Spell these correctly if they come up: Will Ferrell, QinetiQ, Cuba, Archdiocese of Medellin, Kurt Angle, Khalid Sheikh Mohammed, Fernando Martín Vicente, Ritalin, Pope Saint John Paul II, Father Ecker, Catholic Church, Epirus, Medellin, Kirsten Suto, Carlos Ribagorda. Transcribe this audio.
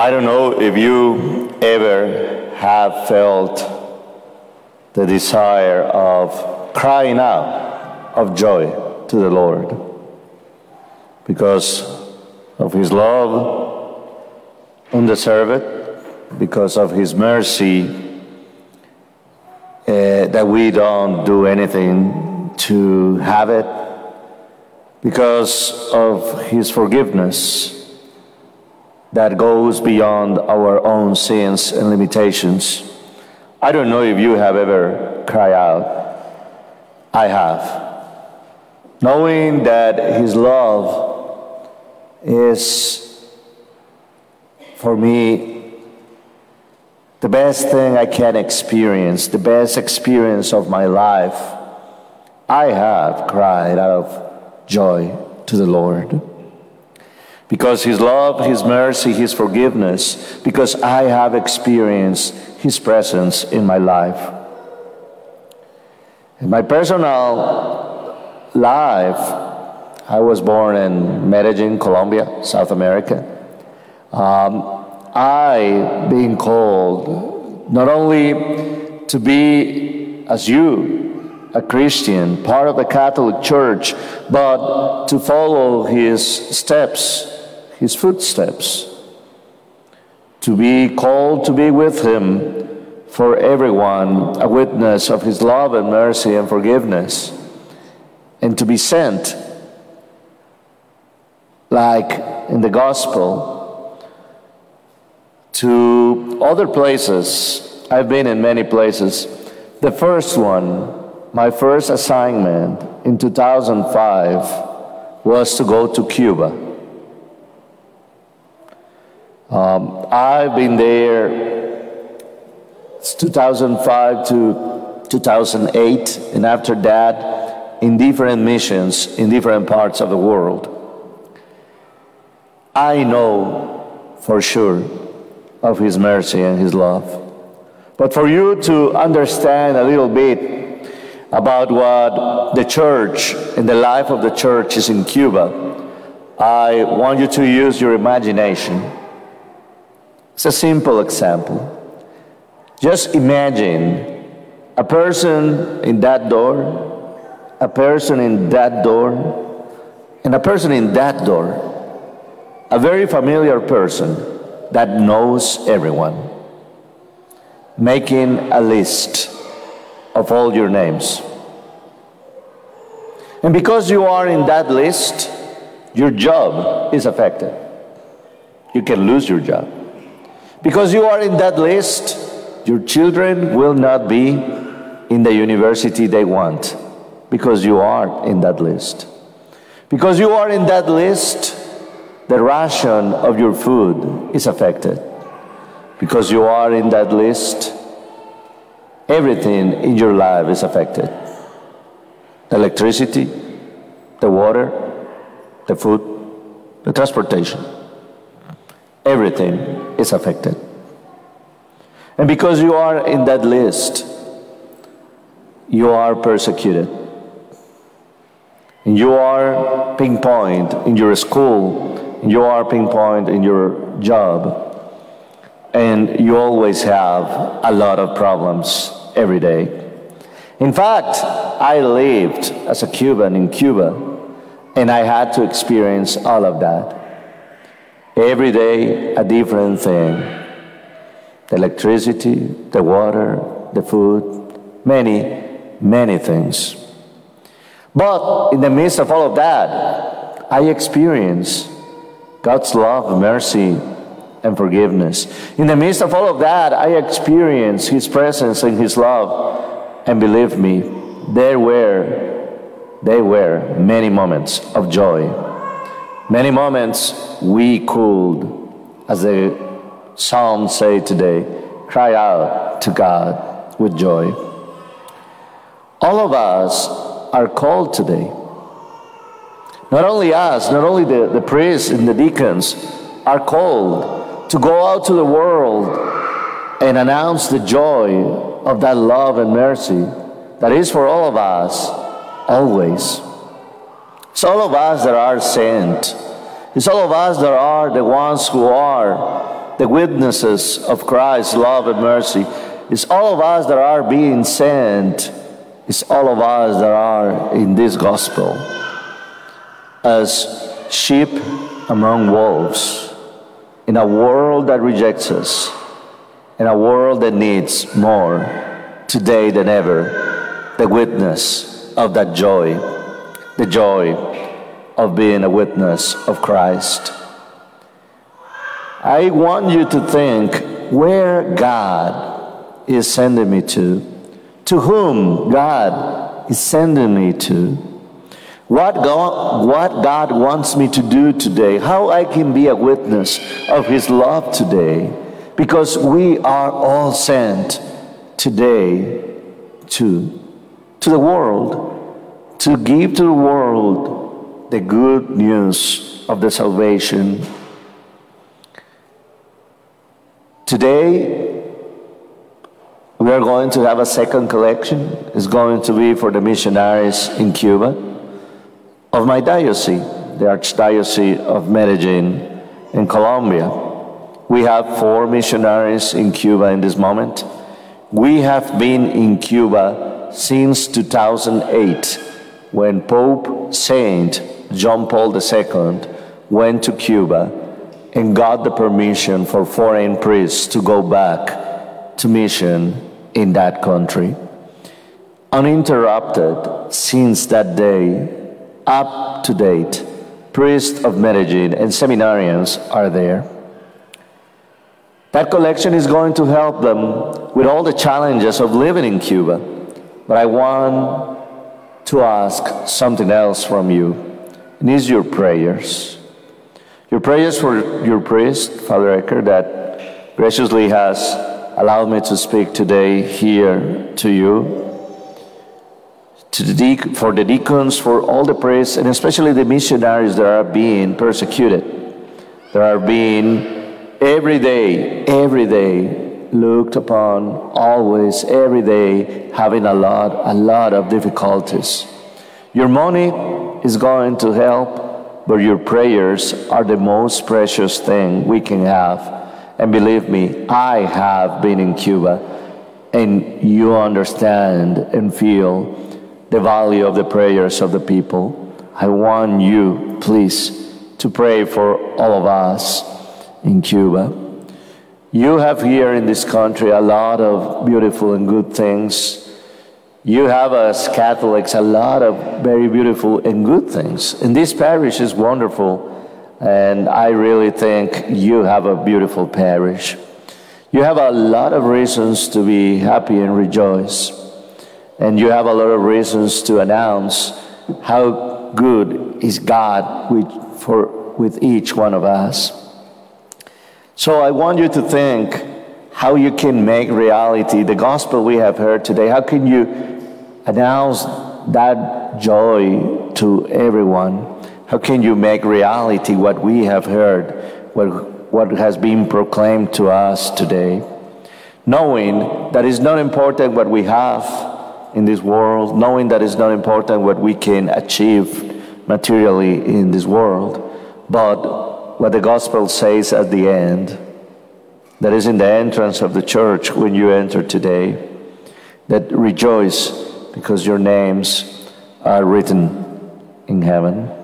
I don't know if you ever have felt the desire of crying out of joy to the Lord because of His love, undeserved, because of His mercy, that we don't do anything to have it, because of His forgiveness that goes beyond our own sins and limitations. I don't know if you have ever cried out. I have. Knowing that His love is, for me, the best thing I can experience, the best experience of my life, I have cried out of joy to the Lord. Because His love, His mercy, His forgiveness, because I have experienced His presence in my life. In my personal life, I was born in Medellin, Colombia, South America. I being called not only to be, as you, a Christian, part of the Catholic Church, but to follow His steps, His footsteps, to be called to be with Him for everyone, a witness of His love and mercy and forgiveness, and to be sent, like in the Gospel, to other places. I've been in many places. The first one, my first assignment in 2005, was to go to Cuba. I've been there since 2005 to 2008, and after that, in different missions in different parts of the world. I know for sure of His mercy and His love. But for you to understand a little bit about what the church and the life of the church is in Cuba, I want you to use your imagination. It's a simple example. Just imagine a person in that door, a person in that door, and a person in that door. A very familiar person that knows everyone. Making a list of all your names. And because you are in that list, your job is affected. You can lose your job. Because you are in that list, your children will not be in the university they want, because you are in that list. Because you are in that list, the ration of your food is affected. Because you are in that list, everything in your life is affected. The electricity, the water, the food, the transportation. Everything is affected. And because you are in that list, you are persecuted. And you are pinpointed in your school, and you are pinpointed in your job, and you always have a lot of problems every day. In fact, I lived as a Cuban in Cuba, and I had to experience all of that. Every day, a different thing. The electricity, the water, the food, many, many things. But in the midst of all of that, I experience God's love, mercy, and forgiveness. In the midst of all of that, I experience His presence and His love. And believe me, there were many moments of joy. Many moments we could, as the Psalms say today, cry out to God with joy. All of us are called today. Not only us, not only the priests and the deacons are called to go out to the world and announce the joy of that love and mercy that is for all of us always. It's all of us that are sent. It's all of us that are the ones who are the witnesses of Christ's love and mercy. It's all of us that are being sent. It's all of us that are in this gospel as sheep among wolves, in a world that rejects us, in a world that needs more today than ever the witness of that joy, the joy of being a witness of Christ. I want you to think where God is sending me to whom God is sending me to, what God wants me to do today, how I can be a witness of His love today, because we are all sent today to the world, to give to the world the good news of the salvation. Today, we are going to have a second collection. It's going to be for the missionaries in Cuba of my diocese, the Archdiocese of Medellin in Colombia. We have 4 missionaries in Cuba in this moment. We have been in Cuba since 2008, when Pope Saint John Paul II went to Cuba and got the permission for foreign priests to go back to mission in that country. Uninterrupted since that day, up to date, priests of Medellin and seminarians are there. That collection is going to help them with all the challenges of living in Cuba. But I want to ask something else from you, and it's your prayers. Your prayers for your priest, Father Ecker, that graciously has allowed me to speak today here to you, for the deacons, for all the priests, and especially the missionaries that are being persecuted, that are being every day looked upon, always, every day, having a lot of difficulties. Your money is going to help, but your prayers are the most precious thing we can have. And believe me, I have been in Cuba, and you understand and feel the value of the prayers of the people. I want you, please, to pray for all of us in Cuba. You have here in this country a lot of beautiful and good things. You have, as Catholics, a lot of very beautiful and good things. And this parish is wonderful, and I really think you have a beautiful parish. You have a lot of reasons to be happy and rejoice. And you have a lot of reasons to announce how good is God with each one of us. So I want you to think how you can make reality the gospel we have heard today. How can you announce that joy to everyone? How can you make reality what we have heard, what has been proclaimed to us today? Knowing that it's not important what we have in this world, knowing that it's not important what we can achieve materially in this world, but what the gospel says at the end, that is in the entrance of the church when you enter today, that rejoice because your names are written in heaven.